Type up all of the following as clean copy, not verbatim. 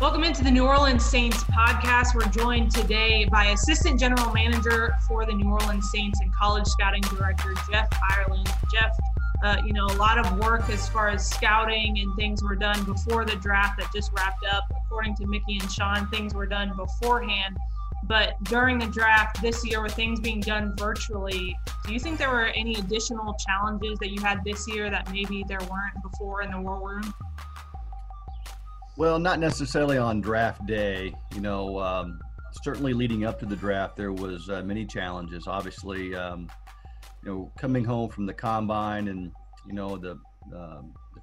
Welcome into the New Orleans Saints podcast. We're joined today by Assistant General Manager for the New Orleans Saints and College Scouting Director, Jeff Ireland. Jeff, a lot of work as far as scouting and things were done before the draft that just wrapped up. According to Mickey and Sean, things were done beforehand. But during the draft this year, with things being done virtually, do you think there were any additional challenges that you had this year that maybe there weren't before in the war room? Well, not necessarily on draft day. Certainly leading up to the draft, there was many challenges. Obviously, coming home from the combine and, the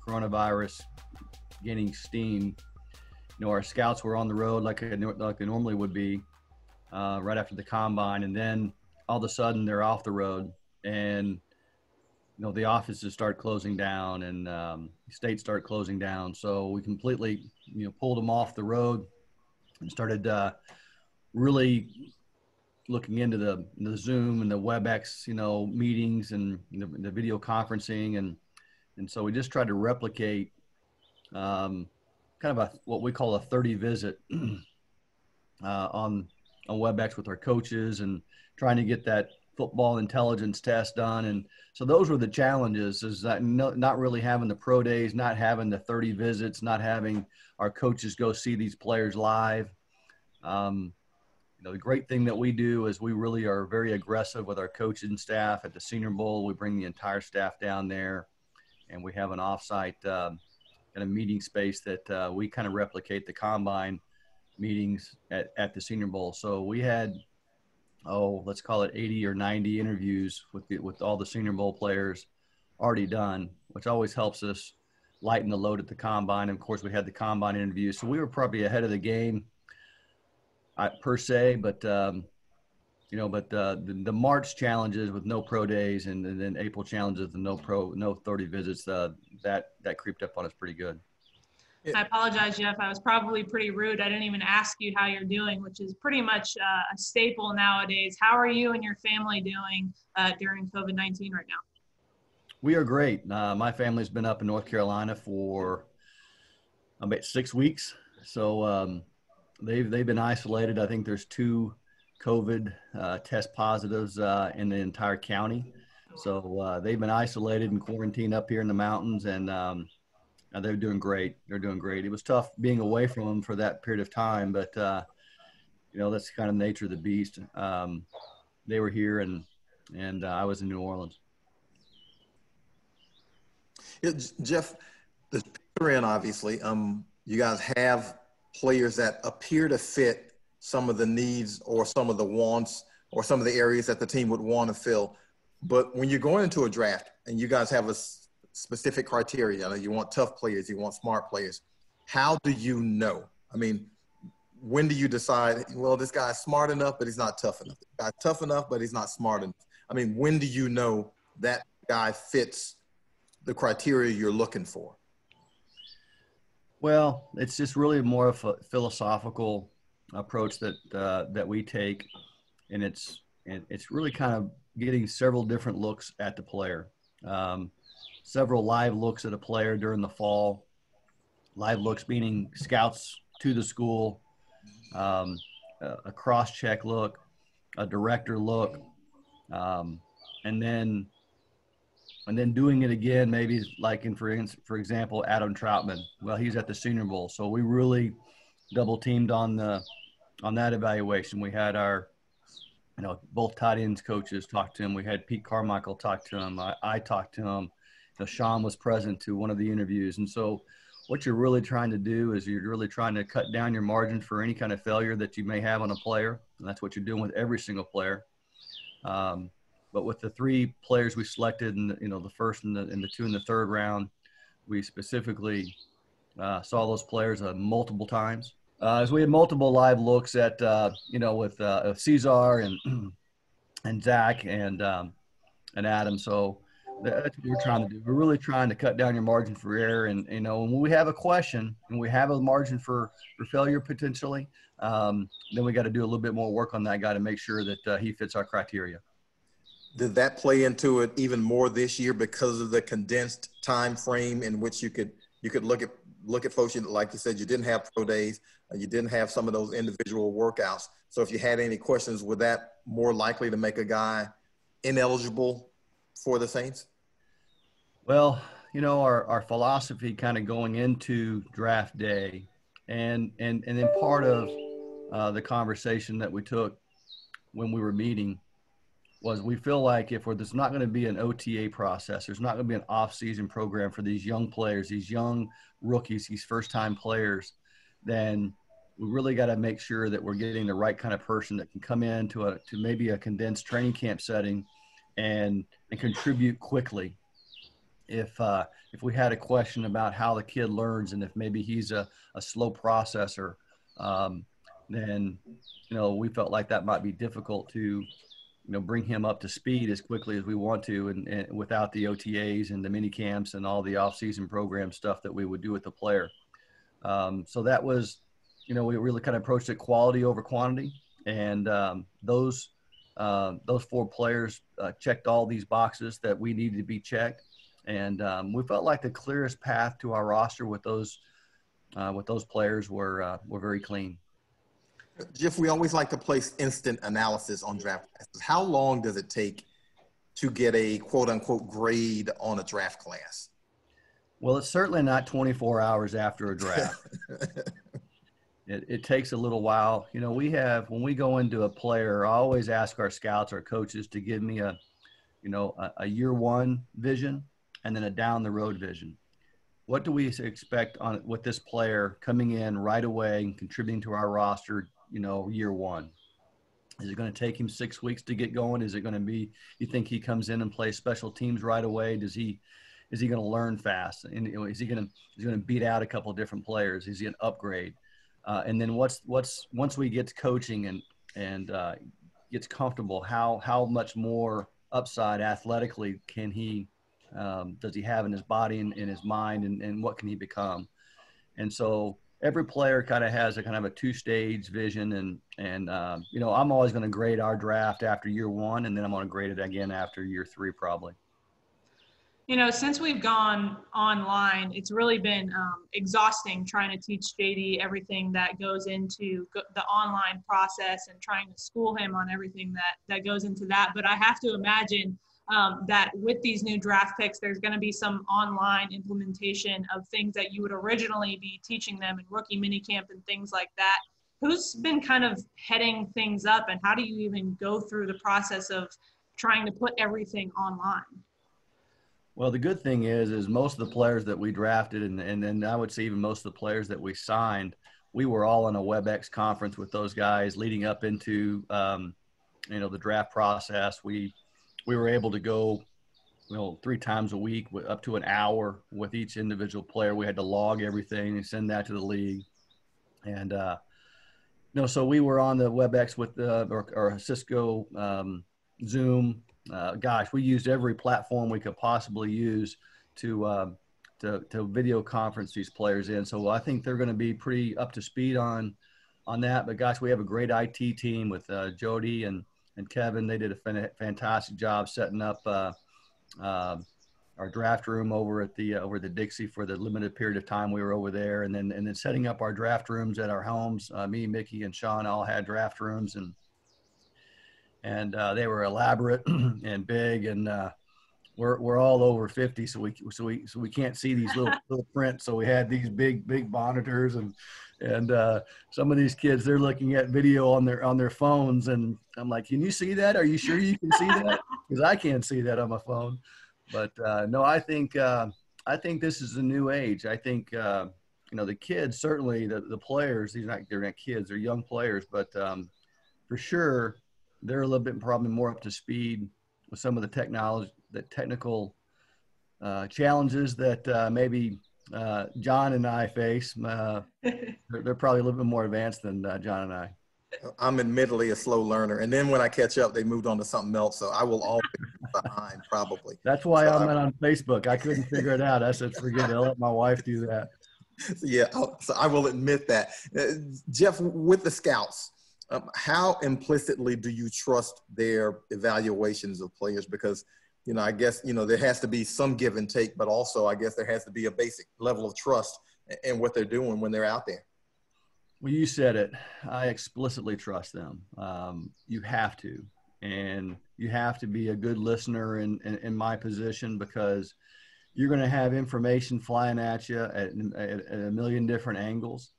coronavirus gaining steam, our scouts were on the road like they normally would be right after the combine. And then all of a sudden they're off the road and, the offices start closing down and states start closing down. So we completely, pulled them off the road and started really looking into the Zoom and the WebEx, meetings and the video conferencing. And so we just tried to replicate kind of what we call a 30 visit on WebEx with our coaches and trying to get that football intelligence test done. And so those were the challenges, is that not really having the pro days, not having the 30 visits, not having our coaches go see these players live. The great thing that we do is we really are very aggressive with our coaching staff at the Senior Bowl. We bring the entire staff down there and we have an offsite kind of meeting space that we kind of replicate the combine meetings at the Senior Bowl. So we had, let's call it 80 or 90 interviews with all the Senior Bowl players already done, which always helps us lighten the load at the combine. And of course, we had the combine interviews. So we were probably ahead of the game per se, but, the March challenges with no pro days and then April challenges and no 30 visits, that creeped up on us pretty good. I apologize, Jeff. I was probably pretty rude. I didn't even ask you how you're doing, which is pretty much a staple nowadays. How are you and your family doing during COVID-19 right now? We are great. My family's been up in North Carolina for about 6 weeks. So they've been isolated. I think there's 2 COVID test positives in the entire county. So they've been isolated and quarantined up here in the mountains, and they're doing great. They're doing great. It was tough being away from them for that period of time, but, that's kind of nature of the beast. They were here and I was in New Orleans. Jeff, the end, obviously, you guys have players that appear to fit some of the needs or some of the wants or some of the areas that the team would want to fill. But when you're going into a draft and you guys have a specific criteria. You want tough players, you want smart players. How do you know? I mean, when do you decide, well, this guy's smart enough, but he's not tough enough. This guy's tough enough, but he's not smart enough. I mean, when do you know that guy fits the criteria you're looking for? Well, it's just really more of a philosophical approach that we take. And it's really kind of getting several different looks at the player. Several live looks at a player during the fall. Live looks meaning scouts to the school, a cross-check look, a director look, and then doing it again, maybe like for example, Adam Trautman. Well, he's at the Senior Bowl, so we really double teamed on that evaluation. We had our both tight ends coaches talk to him. We had Pete Carmichael talk to him. I talked to him. Sean was present to one of the interviews. And so what you're really trying to do is you're really trying to cut down your margin for any kind of failure that you may have on a player. And that's what you're doing with every single player. But with the 3 players we selected in the first and the 2 in the 3rd round, we specifically saw those players multiple times. As we had multiple live looks at, with Cesar and Zach and Adam. So that's what we're trying to do. We're really trying to cut down your margin for error. And, when we have a question and we have a margin for failure potentially, then we got to do a little bit more work on that guy to make sure that he fits our criteria. Did that play into it even more this year because of the condensed time frame in which you could look at look at folks, like you said, you didn't have pro days, you didn't have some of those individual workouts. So if you had any questions, would that more likely to make a guy ineligible for the Saints? Well, you know, our philosophy kind of going into draft day and then part of the conversation that we took when we were meeting was we feel like if there's not going to be an OTA process, there's not going to be an off-season program for these young players, these young rookies, these first-time players, then we really got to make sure that we're getting the right kind of person that can come in to maybe a condensed training camp setting and contribute quickly. If we had a question about how the kid learns and if maybe he's a slow processor, then, you know, we felt like that might be difficult to – you know, bring him up to speed as quickly as we want to and without the OTAs and the mini camps and all the off-season program stuff that we would do with the player. So that was, you know, we really kind of approached it quality over quantity. And those four players checked all these boxes that we needed to be checked. And we felt like the clearest path to our roster with those players were very clean. Jeff, we always like to place instant analysis on draft classes. How long does it take to get a quote-unquote grade on a draft class? Well, it's certainly not 24 hours after a draft. It takes a little while. You know, we have – when we go into a player, I always ask our scouts, our coaches to give me a, you know, a year one vision and then a down-the-road vision. What do we expect on with this player coming in right away and contributing to our roster – you know, year one? Is it going to take him 6 weeks to get going? Is it going to be, you think he comes in and plays special teams right away? Is he going to learn fast? And is he going to beat out a couple of different players? Is he an upgrade? And then what's once we get to coaching and gets comfortable, how much more upside athletically can he, does he have in his body and in his mind, and what can he become? And so every player kind of has a kind of a two-stage vision, and you know, I'm always going to grade our draft after year one, and then I'm going to grade it again after year three probably. You know, since we've gone online, it's really been exhausting trying to teach JD everything that goes into the online process and trying to school him on everything that goes into that. But I have to imagine that with these new draft picks, there's going to be some online implementation of things that you would originally be teaching them in rookie minicamp and things like that. Who's been kind of heading things up, and how do you even go through the process of trying to put everything online? Well, the good thing is most of the players that we drafted, and then I would say even most of the players that we signed, we were all in a WebEx conference with those guys leading up into, you know, the draft process. We were able to go, you know, 3 times a week with up to an hour with each individual player. We had to log everything and send that to the league. And, you know, so we were on the WebEx with or Cisco, Zoom. Gosh, we used every platform we could possibly use to video conference these players in. So I think they're going to be pretty up to speed on that. But, gosh, we have a great IT team with Jody and Kevin. They did a fantastic job setting up our draft room over at the Dixie for the limited period of time we were over there, and then setting up our draft rooms at our homes. Me, Mickey, and Sean all had draft rooms, and they were elaborate and big, and we're all over 50, so we can't see these little prints. So we had these big monitors and some of these kids, they're looking at video on their phones, and I'm like, can you see that? Are you sure you can see that? Because I can't see that on my phone. But no, I think this is a new age. I think you know, the kids, certainly the players, they're not kids, they're young players, but for sure they're a little bit probably more up to speed with some of the technical challenges that maybe John and I face. They're probably a little bit more advanced than John and I. I'm admittedly a slow learner, and then when I catch up, they moved on to something else, so I will always be behind probably. That's why I'm not on Facebook. I couldn't figure it out. I said, forget it. I'll let my wife do that. Yeah, so I will admit that. Jeff, with the scouts, how implicitly do you trust their evaluations of players? Because you know, I guess, you know, there has to be some give and take, but also I guess there has to be a basic level of trust and what they're doing when they're out there. Well, you said it. I explicitly trust them. You have to. And you have to be a good listener in my position, because you're going to have information flying at you at a million different angles.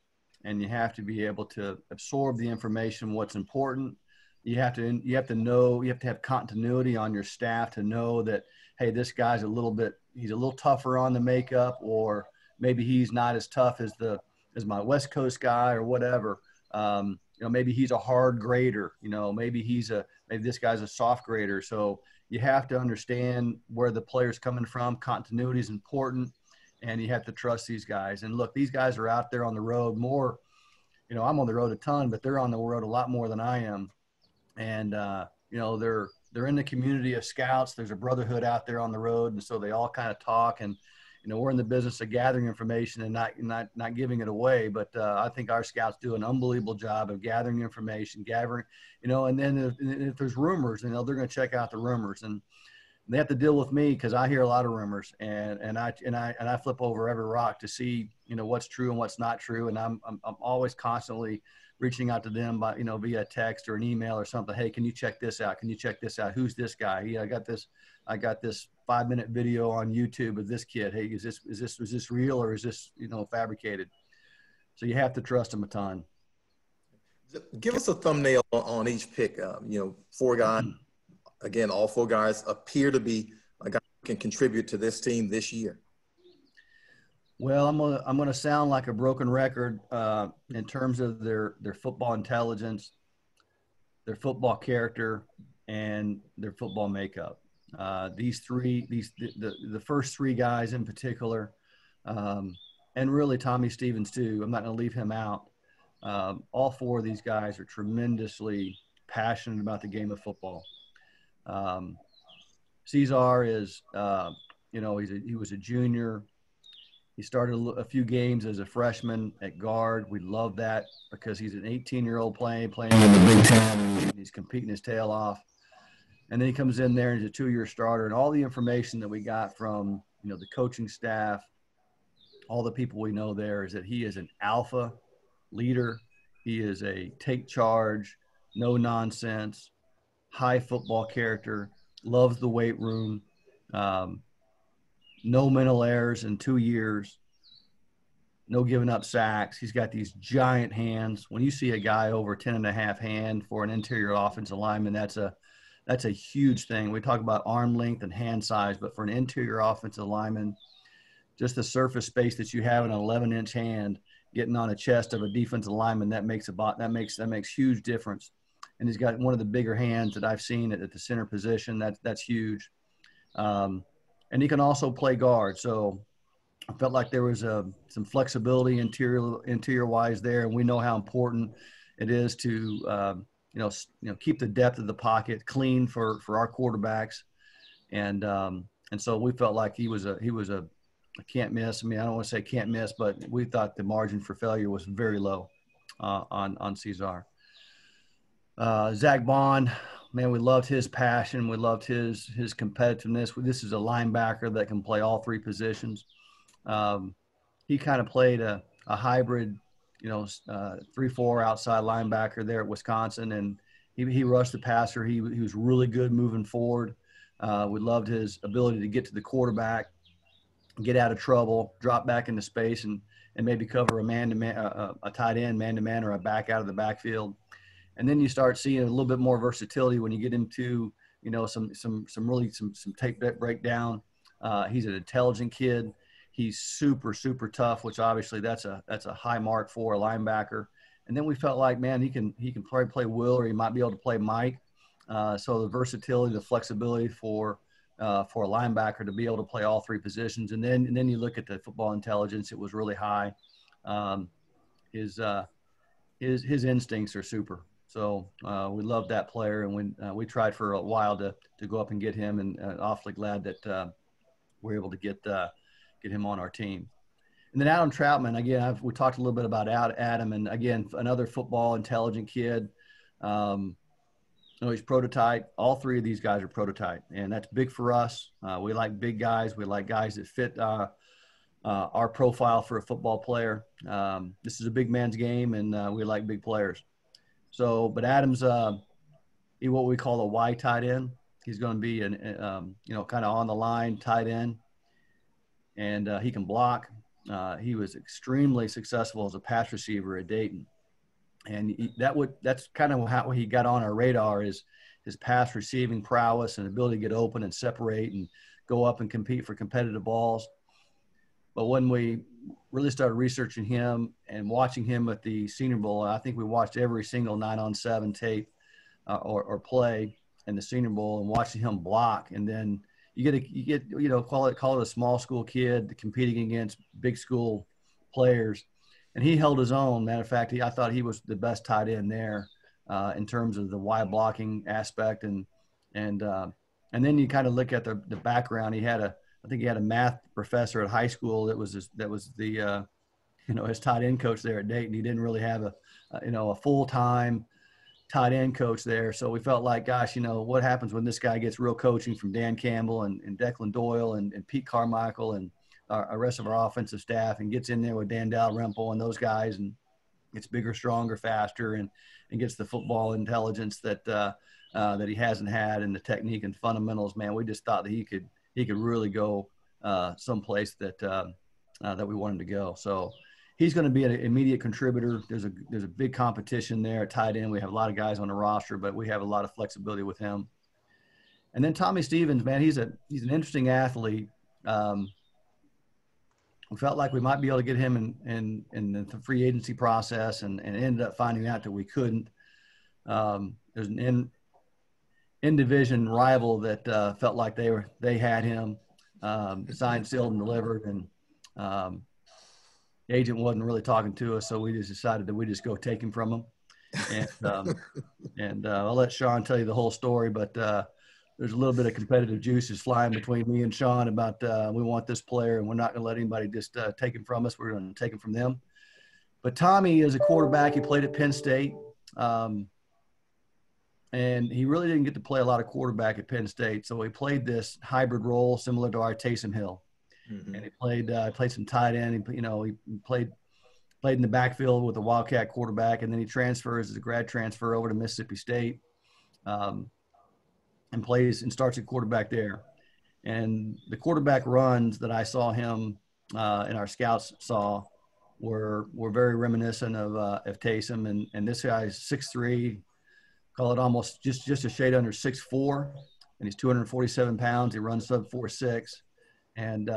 And you have to be able to absorb the information, what's important. You have to know, you have to have continuity on your staff to know that, hey, this guy's he's a little tougher on the makeup, or maybe he's not as tough as my West Coast guy or whatever. Maybe he's a hard grader, maybe this guy's a soft grader. So you have to understand where the player's coming from. Continuity is important, and you have to trust these guys. And look, these guys are out there on the road more, I'm on the road a ton, but they're on the road a lot more than I am. And, they're in the community of scouts. There's a brotherhood out there on the road. And so they all kind of talk, and, we're in the business of gathering information and not giving it away. But I think our scouts do an unbelievable job of gathering information, and then if there's rumors, they're going to check out the rumors, and they have to deal with me because I hear a lot of rumors, and I flip over every rock to see, what's true and what's not true. And I'm always constantly reaching out to them by, via text or an email or something. Hey, can you check this out? Can you check this out? Who's this guy? Yeah, I got this 5-minute video on YouTube of this kid. Hey, is this real, or is this, fabricated? So you have to trust them a ton. Give us a thumbnail on each pick. Four guys, again, all four guys appear to be a guy who can contribute to this team this year. Well, I'm gonna sound like a broken record in terms of their football intelligence, their football character, and their football makeup. The first three guys in particular, and really Tommy Stevens too. I'm not gonna leave him out. All four of these guys are tremendously passionate about the game of football. Cesar is, he was a junior. He started a few games as a freshman at guard. We love that because he's an 18-year-old playing in the Big Ten, and he's competing his tail off. And then he comes in there and he's a two-year starter. And all the information that we got from, the coaching staff, all the people we know there, is that he is an alpha leader. He is a take charge, no nonsense, high football character, loves the weight room, no mental errors in 2 years, no giving up sacks. He's got these giant hands. When you see a guy over 10.5 hand for an interior offensive lineman, that's a huge thing. We talk about arm length and hand size, but for an interior offensive lineman, just the surface space that you have in an 11-inch hand getting on a chest of a defensive lineman, that makes huge difference. And he's got one of the bigger hands that I've seen at the center position. That's huge. And he can also play guard. So I felt like there was some flexibility interior-wise there, and we know how important it is to keep the depth of the pocket clean for our quarterbacks. And so we felt like he was a can't miss. I mean, I don't want to say can't miss, but we thought the margin for failure was very low on Cesar. Zach Bond, man, we loved his passion. We loved his competitiveness. This is a linebacker that can play all three positions. He kind of played a hybrid, 3-4 outside linebacker there at Wisconsin, and he rushed the passer. He was really good moving forward. We loved his ability to get to the quarterback, get out of trouble, drop back into space, and maybe cover a man-to-man, a tight end man-to-man, or a back out of the backfield. And then you start seeing a little bit more versatility when you get into, some tape breakdown. He's an intelligent kid. He's super, super tough, which obviously that's a high mark for a linebacker. And then we felt like, man, he can probably play Will, or he might be able to play Mike. So the versatility, the flexibility for a linebacker to be able to play all three positions. And then you look at the football intelligence; it was really high. His instincts are super. So we loved that player, and we tried for a while to go up and get him, and awfully glad that we were able to get him on our team. And then Adam Trautman, again, we talked a little bit about Adam, and again, another football intelligent kid. He's prototype. All three of these guys are prototype, and that's big for us. We like big guys. We like guys that fit our profile for a football player. This is a big man's game, and we like big players. So, but Adam's what we call a Y tight end. He's going to be an kind of on the line tight end, and he can block. He was extremely successful as a pass receiver at Dayton, and that's kind of how he got on our radar, is his pass receiving prowess and ability to get open and separate and go up and compete for competitive balls. But when we really started researching him and watching him at the Senior Bowl, I think we watched every single 9-on-7 tape or play in the Senior Bowl and watching him block. And then you get a small school kid competing against big school players, and he held his own. Matter of fact, I thought he was the best tight end there in terms of the wide blocking aspect, and then you kind of look at the background. I think he had a math professor at high school that was his tight end coach there at Dayton. He didn't really have a full-time tight end coach there. So we felt like, gosh, what happens when this guy gets real coaching from Dan Campbell and Declan Doyle and Pete Carmichael and the rest of our offensive staff, and gets in there with Dan Dalrymple and those guys and gets bigger, stronger, faster, and gets the football intelligence that he hasn't had, and the technique and fundamentals. Man, we just thought that he could really go someplace that we want him to go. So he's going to be an immediate contributor. There's a big competition there at tight end. We have a lot of guys on the roster, but we have a lot of flexibility with him. And then Tommy Stevens, man, he's an interesting athlete. We felt like we might be able to get him in the free agency process, and ended up finding out that we couldn't. There's an in-division rival that felt like they had him signed, sealed, and delivered, and the agent wasn't really talking to us, so we just decided that we just go take him from him. And I'll let Sean tell you the whole story, but there's a little bit of competitive juices flying between me and Sean about we want this player, and we're not going to let anybody just take him from us. We're going to take him from them. But Tommy is a quarterback. He played at Penn State. And he really didn't get to play a lot of quarterback at Penn State, so he played this hybrid role similar to our Taysom Hill. Mm-hmm. And he played some tight end. He played in the backfield with a Wildcat quarterback, and then he transfers as a grad transfer over to Mississippi State, and plays and starts at quarterback there. And the quarterback runs that I saw him and our scouts saw were very reminiscent of Taysom. And this guy's 6'3", call it almost just a shade under 6'4", and he's 247 pounds. He runs sub 4.6, and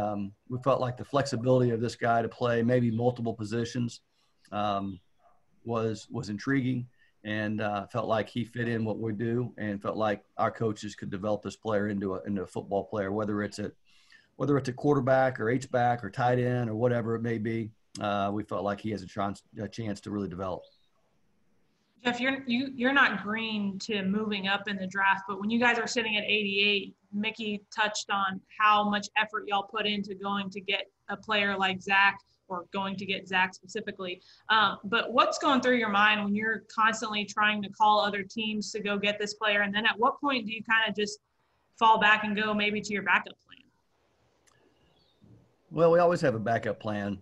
we felt like the flexibility of this guy to play maybe multiple positions was intriguing, and felt like he fit in what we do, and felt like our coaches could develop this player into a football player, whether it's a quarterback or H-back or tight end or whatever it may be. We felt like he has a chance to really develop. Jeff, you're not green to moving up in the draft, but when you guys are sitting at 88, Mickey touched on how much effort y'all put into going to get a player like Zach, or going to get Zach specifically. But what's going through your mind when you're constantly trying to call other teams to go get this player? And then at what point do you kind of just fall back and go maybe to your backup plan? Well, we always have a backup plan.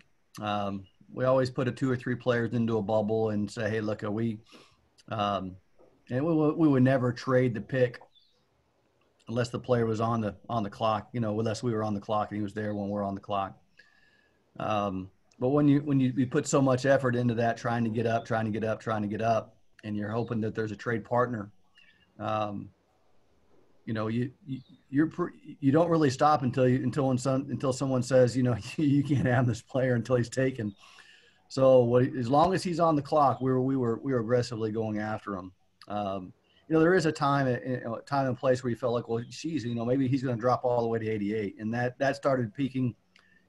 We always put 2 or 3 players into a bubble and say, hey, look, we would never trade the pick unless the player was on the clock, unless we were on the clock and he was there when we're on the clock. But when you put so much effort into that, trying to get up, and you're hoping that there's a trade partner, you don't really stop until someone says, you can't have this player until he's taken. So as long as he's on the clock, we were aggressively going after him. There is a time and place where you felt like, well, geez, maybe he's going to drop all the way to 88, and that started peaking,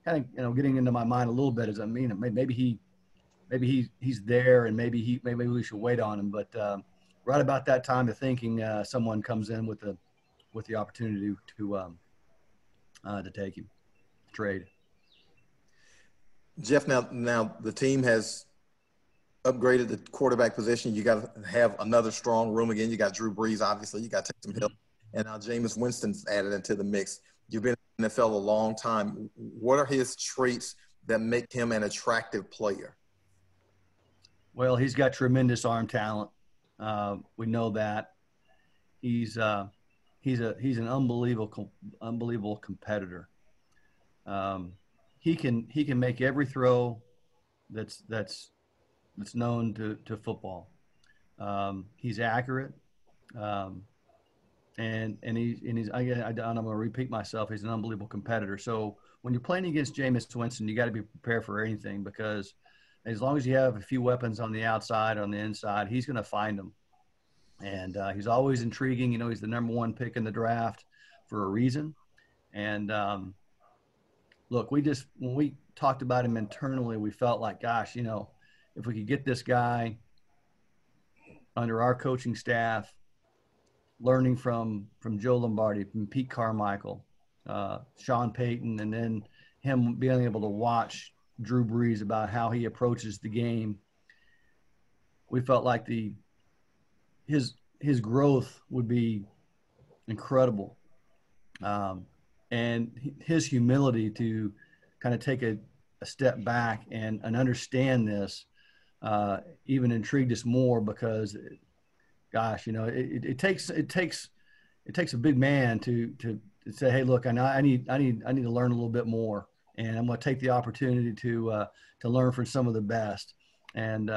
kind of, getting into my mind a little bit. Maybe he's there, and maybe we should wait on him. But right about that time of thinking, someone comes in with the opportunity to take him, trade. Jeff, now the team has upgraded the quarterback position. You got to have another strong room again. You got Drew Brees, obviously. You got Taysom Hill, and now Jameis Winston's added into the mix. You've been in the NFL a long time. What are his traits that make him an attractive player? Well, he's got tremendous arm talent. We know that. He's an unbelievable competitor. He can make every throw that's known to football. He's accurate, and I'm gonna repeat myself. He's an unbelievable competitor. So when you're playing against Jameis Winston, you got to be prepared for anything, because as long as you have a few weapons on the outside, on the inside, he's gonna find them. And he's always intriguing. You know, he's the #1 pick in the draft for a reason. And look, when we talked about him internally, we felt like, gosh, you know, if we could get this guy under our coaching staff, learning from Joe Lombardi, from Pete Carmichael, Sean Payton, and then him being able to watch Drew Brees about how he approaches the game, we felt like his growth would be incredible. And his humility to kind of take a step back and understand this even intrigued us more, because, gosh, you know, it takes a big man to say, hey, look, I need to learn a little bit more, and I'm going to take the opportunity to learn from some of the best. And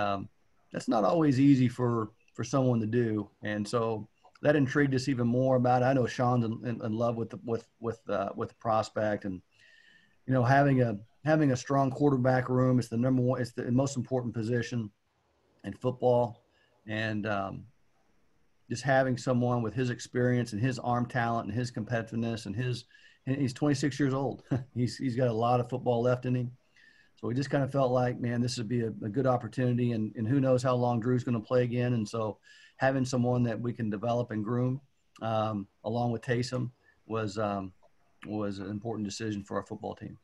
that's not always easy for someone to do. And so that intrigued us even more about it. I know Sean's in love with the prospect, and, you know, having a strong quarterback room is the #1, it's the most important position in football. And just having someone with his experience and his arm talent and his competitiveness and he's 26 years old. he's got a lot of football left in him. So we just kind of felt like, man, this would be a good opportunity, and who knows how long Drew's going to play again. And so having someone that we can develop and groom along with Taysom was an important decision for our football team.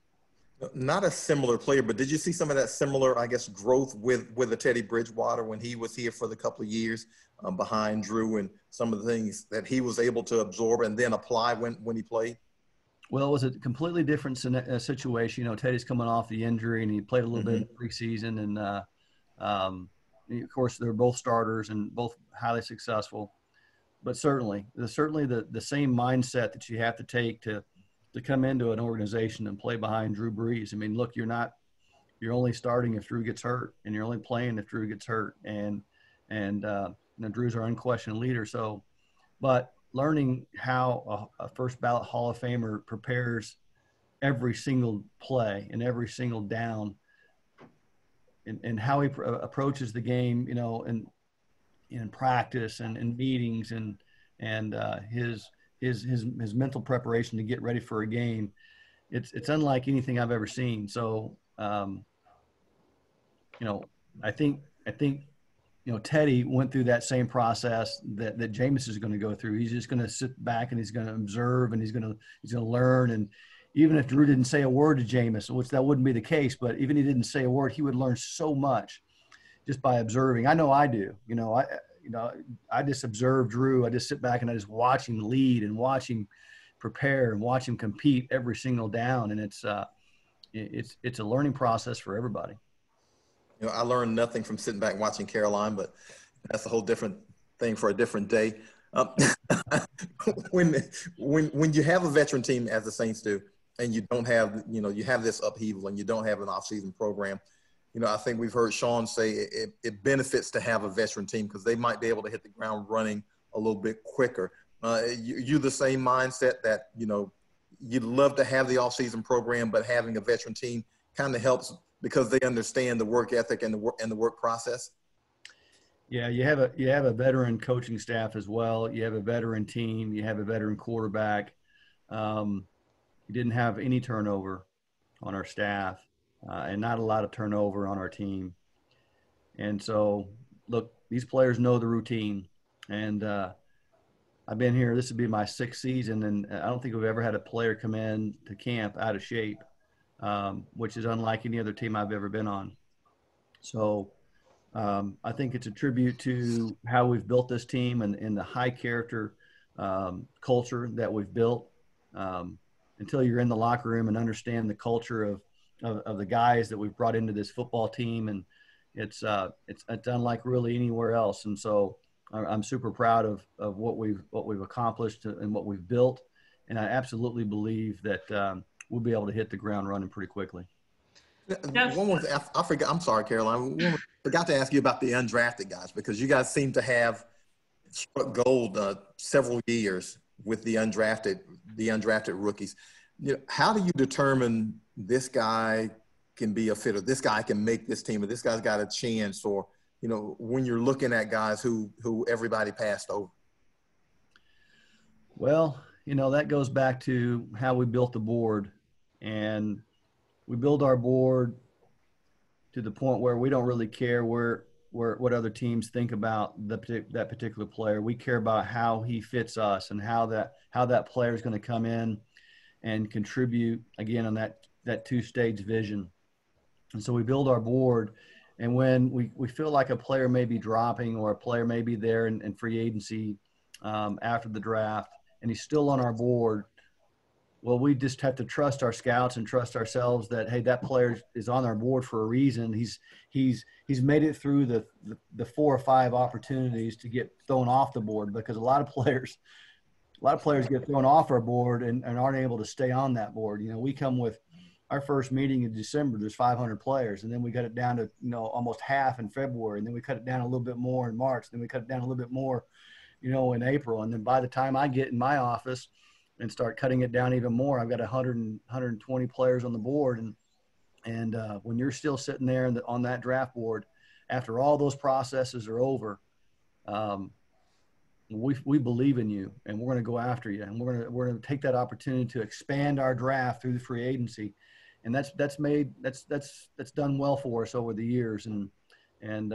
Not a similar player, but did you see some of that similar, I guess, growth with a Teddy Bridgewater when he was here for the couple of years behind Drew, and some of the things that he was able to absorb and then apply when he played? Well, it was a completely different situation. You know, Teddy's coming off the injury, and he played a little bit in preseason. And, of course, they're both starters and both highly successful. But certainly the same mindset that you have to take to come into an organization and play behind Drew Brees. I mean, look, you're only starting if Drew gets hurt, and you're only playing if Drew gets hurt. And you know, Drew's our unquestioned leader. So, but learning how a first ballot Hall of Famer prepares every single play and every single down, and how he approaches the game, you know, in practice and in meetings, and his mental preparation to get ready for a game, it's unlike anything I've ever seen. So, you know, I think, you know, Teddy went through that same process that Jameis is going to go through. He's just going to sit back, and he's going to observe, and he's going to learn. And even if Drew didn't say a word to Jameis, which that wouldn't be the case, but even if he didn't say a word, he would learn so much just by observing. I know I do. You know, I just observe Drew. I just sit back and I just watch him lead and watch him prepare and watch him compete every single down. And it's a learning process for everybody. You know, I learned nothing from sitting back and watching Caroline, but that's a whole different thing for a different day. When you have a veteran team as the Saints do, and you don't have, you know, you have this upheaval and you don't have an offseason program, you know, I think we've heard Sean say it benefits to have a veteran team because they might be able to hit the ground running a little bit quicker. You're the same mindset that, you know, you'd love to have the offseason program, but having a veteran team kind of helps, because they understand the work ethic and the work process. Yeah, you have a veteran coaching staff as well. You have a veteran team. You have a veteran quarterback. You didn't have any turnover on our staff, and not a lot of turnover on our team. And so, look, these players know the routine. And I've been here. This would be my 6th season, and I don't think we've ever had a player come in to camp out of shape. Which is unlike any other team I've ever been on. So I think it's a tribute to how we've built this team and the high character culture that we've built. Until you're in the locker room and understand the culture of of the guys that we've brought into this football team. And it's unlike really anywhere else. And so I'm super proud of what we've accomplished and what we've built. And I absolutely believe that we'll be able to hit the ground running pretty quickly. One more thing, I forgot. I'm sorry, Caroline. I forgot to ask you about the undrafted guys, because you guys seem to have struck gold several years with the undrafted rookies. You know, how do you determine this guy can be a fit, or this guy can make this team, or this guy's got a chance, or, you know, when you're looking at guys who everybody passed over? Well, you know, that goes back to how we built the board, and we build our board to the point where we don't really care where what other teams think about that particular player. We care about how he fits us and how that player is going to come in and contribute, again, on that two-stage vision. And so we build our board, and when we feel like a player may be dropping, or a player may be there in free agency after the draft, and he's still on our board, well, we just have to trust our scouts and trust ourselves that, hey, that player is on our board for a reason. He's made it through the 4 or 5 opportunities to get thrown off the board, because a lot of players get thrown off our board and aren't able to stay on that board. You know, we come with our first meeting in December, there's 500 players, and then we got it down to, you know, almost half in February, and then we cut it down a little bit more in March, then we cut it down a little bit more, you know, in April. And then by the time I get in my office and start cutting it down even more, I've got 120 players on the board. And when you're still sitting there on that draft board, after all those processes are over, we believe in you, and we're going to go after you. And we're going to take that opportunity to expand our draft through the free agency. And that's done well for us over the years. And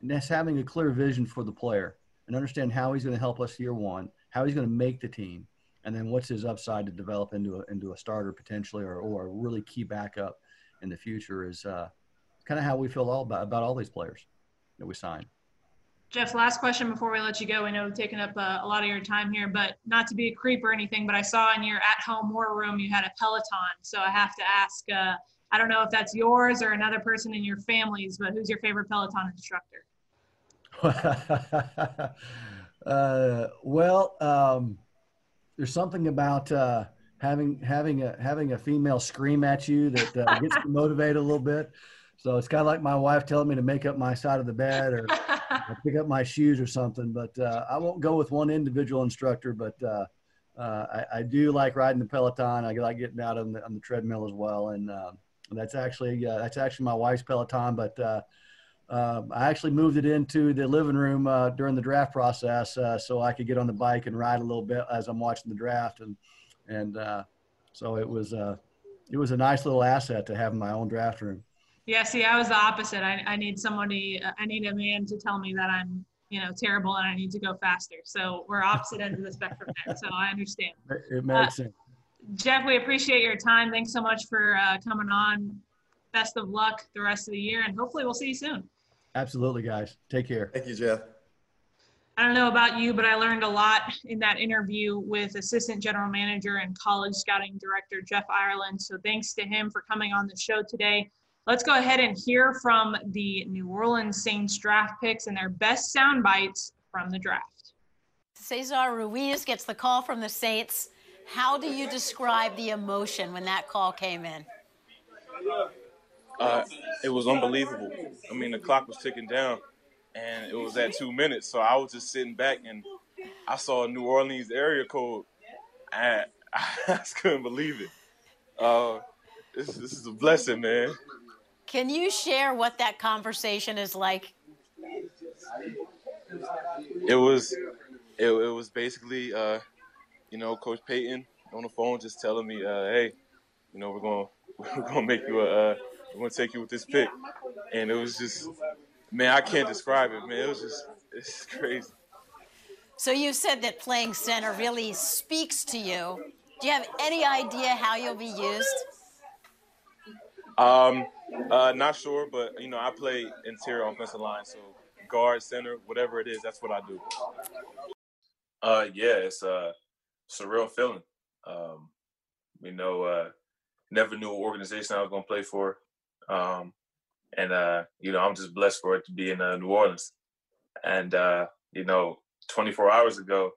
that's having a clear vision for the player and understand how he's going to help us year one, how he's going to make the team, and then what's his upside to develop into a starter potentially, or a really key backup in the future, is kind of how we feel about all these players that we sign. Jeff, last question before we let you go. I know we've taken up a lot of your time here, but not to be a creep or anything, but I saw in your at-home war room you had a Peloton. So I have to ask, I don't know if that's yours or another person in your family's, but who's your favorite Peloton instructor? There's something about having a female scream at you that gets you motivated a little bit. So it's kind of like my wife telling me to make up my side of the bed, or pick up my shoes or something. But I won't go with one individual instructor. But I do like riding the Peloton. I like getting out on the treadmill as well. And that's actually my wife's Peloton. But I actually moved it into the living room during the draft process, so I could get on the bike and ride a little bit as I'm watching the draft, and so it was a nice little asset to have in my own draft room. Yeah, see, I was the opposite. I need a man to tell me that I'm, you know, terrible and I need to go faster. So we're opposite ends of the spectrum there. So I understand. It makes sense. Jeff, we appreciate your time. Thanks so much for coming on. Best of luck the rest of the year, and hopefully we'll see you soon. Absolutely, guys. Take care. Thank you, Jeff. I don't know about you, but I learned a lot in that interview with Assistant General Manager and College Scouting Director Jeff Ireland. So thanks to him for coming on the show today. Let's go ahead and hear from the New Orleans Saints draft picks and their best sound bites from the draft. Cesar Ruiz gets the call from the Saints. How do you describe the emotion when that call came in? It was unbelievable. I mean, the clock was ticking down, and it was at 2 minutes. So I was just sitting back, and I saw a New Orleans area code. I just couldn't believe it. This is a blessing, man. Can you share what that conversation is like? It was basically, you know, Coach Payton on the phone just telling me, hey, you know, we're gonna make you a. I'm going to take you with this pick. And it was just, man, I can't describe it, man. It was just, it's crazy. So you said that playing center really speaks to you. Do you have any idea how you'll be used? Not sure, but, you know, I play interior offensive line, so guard, center, whatever it is, that's what I do. Yeah, it's a surreal feeling. You know, never knew what organization I was going to play for. And I'm just blessed for it to be in New Orleans. And, 24 hours ago,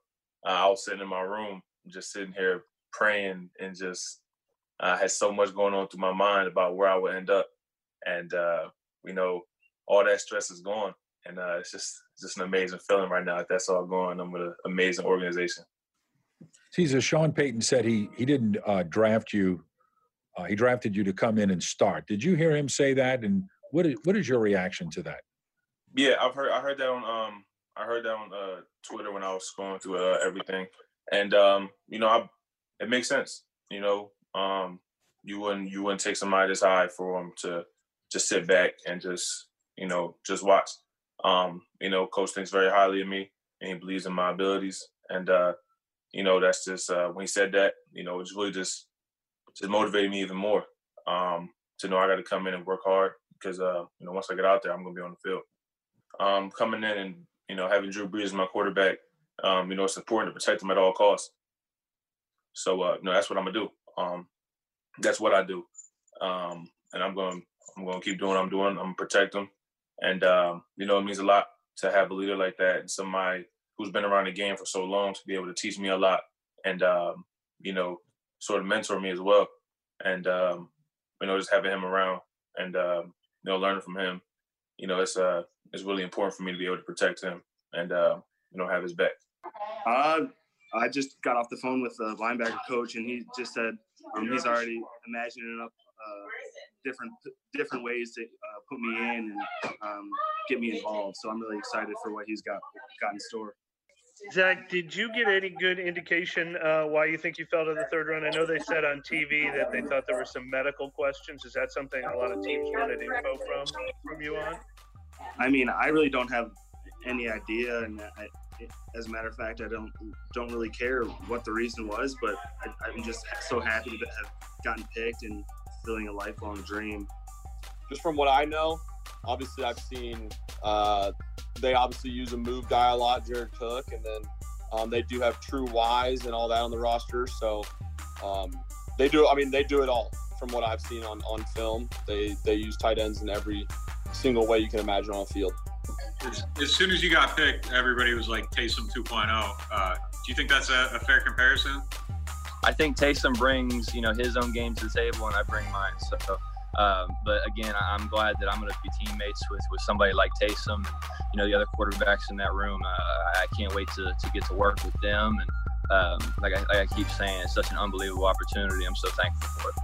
I was sitting in my room, just sitting here praying, and just had so much going on through my mind about where I would end up. And, all that stress is gone. And it's just an amazing feeling right now. If that's all gone, I'm with an amazing organization. Cesar, Sean Payton said he didn't draft you. He drafted you to come in and start. Did you hear him say that? And what is your reaction to that? Yeah, I heard that on Twitter when I was scrolling through everything. And it makes sense. You wouldn't take somebody this high for him to just sit back and just watch. Coach thinks very highly of me, and he believes in my abilities. And that's just when he said that, it's really just motivated me even more to know I got to come in and work hard because once I get out there, I'm gonna be on the field. Coming in and having Drew Brees as my quarterback, it's important to protect him at all costs. So that's what I'm gonna do. That's what I do, and I'm gonna keep doing what I'm doing. I'm gonna protect him, and it means a lot to have a leader like that and somebody who's been around the game for so long to be able to teach me a lot and sort of mentor me as well. And just having him around and learning from him, it's really important for me to be able to protect him and have his back. I just got off the phone with the linebacker coach, and he just said he's already imagining up different ways to put me in and get me involved. So I'm really excited for what he's got in store. Zach, did you get any good indication why you think you fell to the third round? I know they said on TV that they thought there were some medical questions. Is that something a lot of teams wanted info from you on? I mean, I really don't have any idea, and as a matter of fact, I don't really care what the reason was, but I'm just so happy to have gotten picked and filling a lifelong dream. Just from what I know, obviously I've seen they obviously use a move guy a lot, Jared Cook, and then they do have true Y's and all that on the roster. So they do it all from what I've seen on film. They use tight ends in every single way you can imagine on the field. As soon as you got picked, everybody was like Taysom 2.0. Do you think that's a fair comparison? I think Taysom brings, his own game to the table, and I bring mine. So, but again, I'm glad that I'm going to be teammates with somebody like Taysom and, the other quarterbacks in that room. I can't wait to get to work with them. And like I keep saying, it's such an unbelievable opportunity. I'm so thankful for it.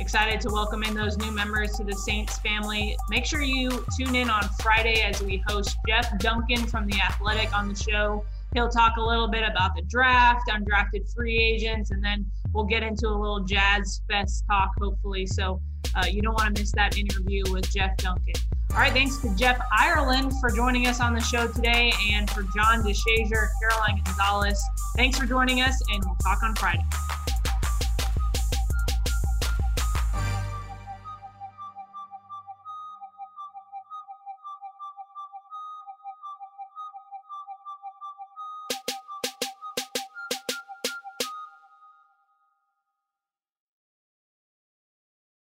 Excited to welcome in those new members to the Saints family. Make sure you tune in on Friday as we host Jeff Duncan from The Athletic on the show. He'll talk a little bit about the draft, undrafted free agents, and then we'll get into a little Jazz Fest talk, hopefully. So you don't want to miss that interview with Jeff Duncan. All right, thanks to Jeff Ireland for joining us on the show today, and for John DeShazer, Caroline Gonzalez. Thanks for joining us, and we'll talk on Friday.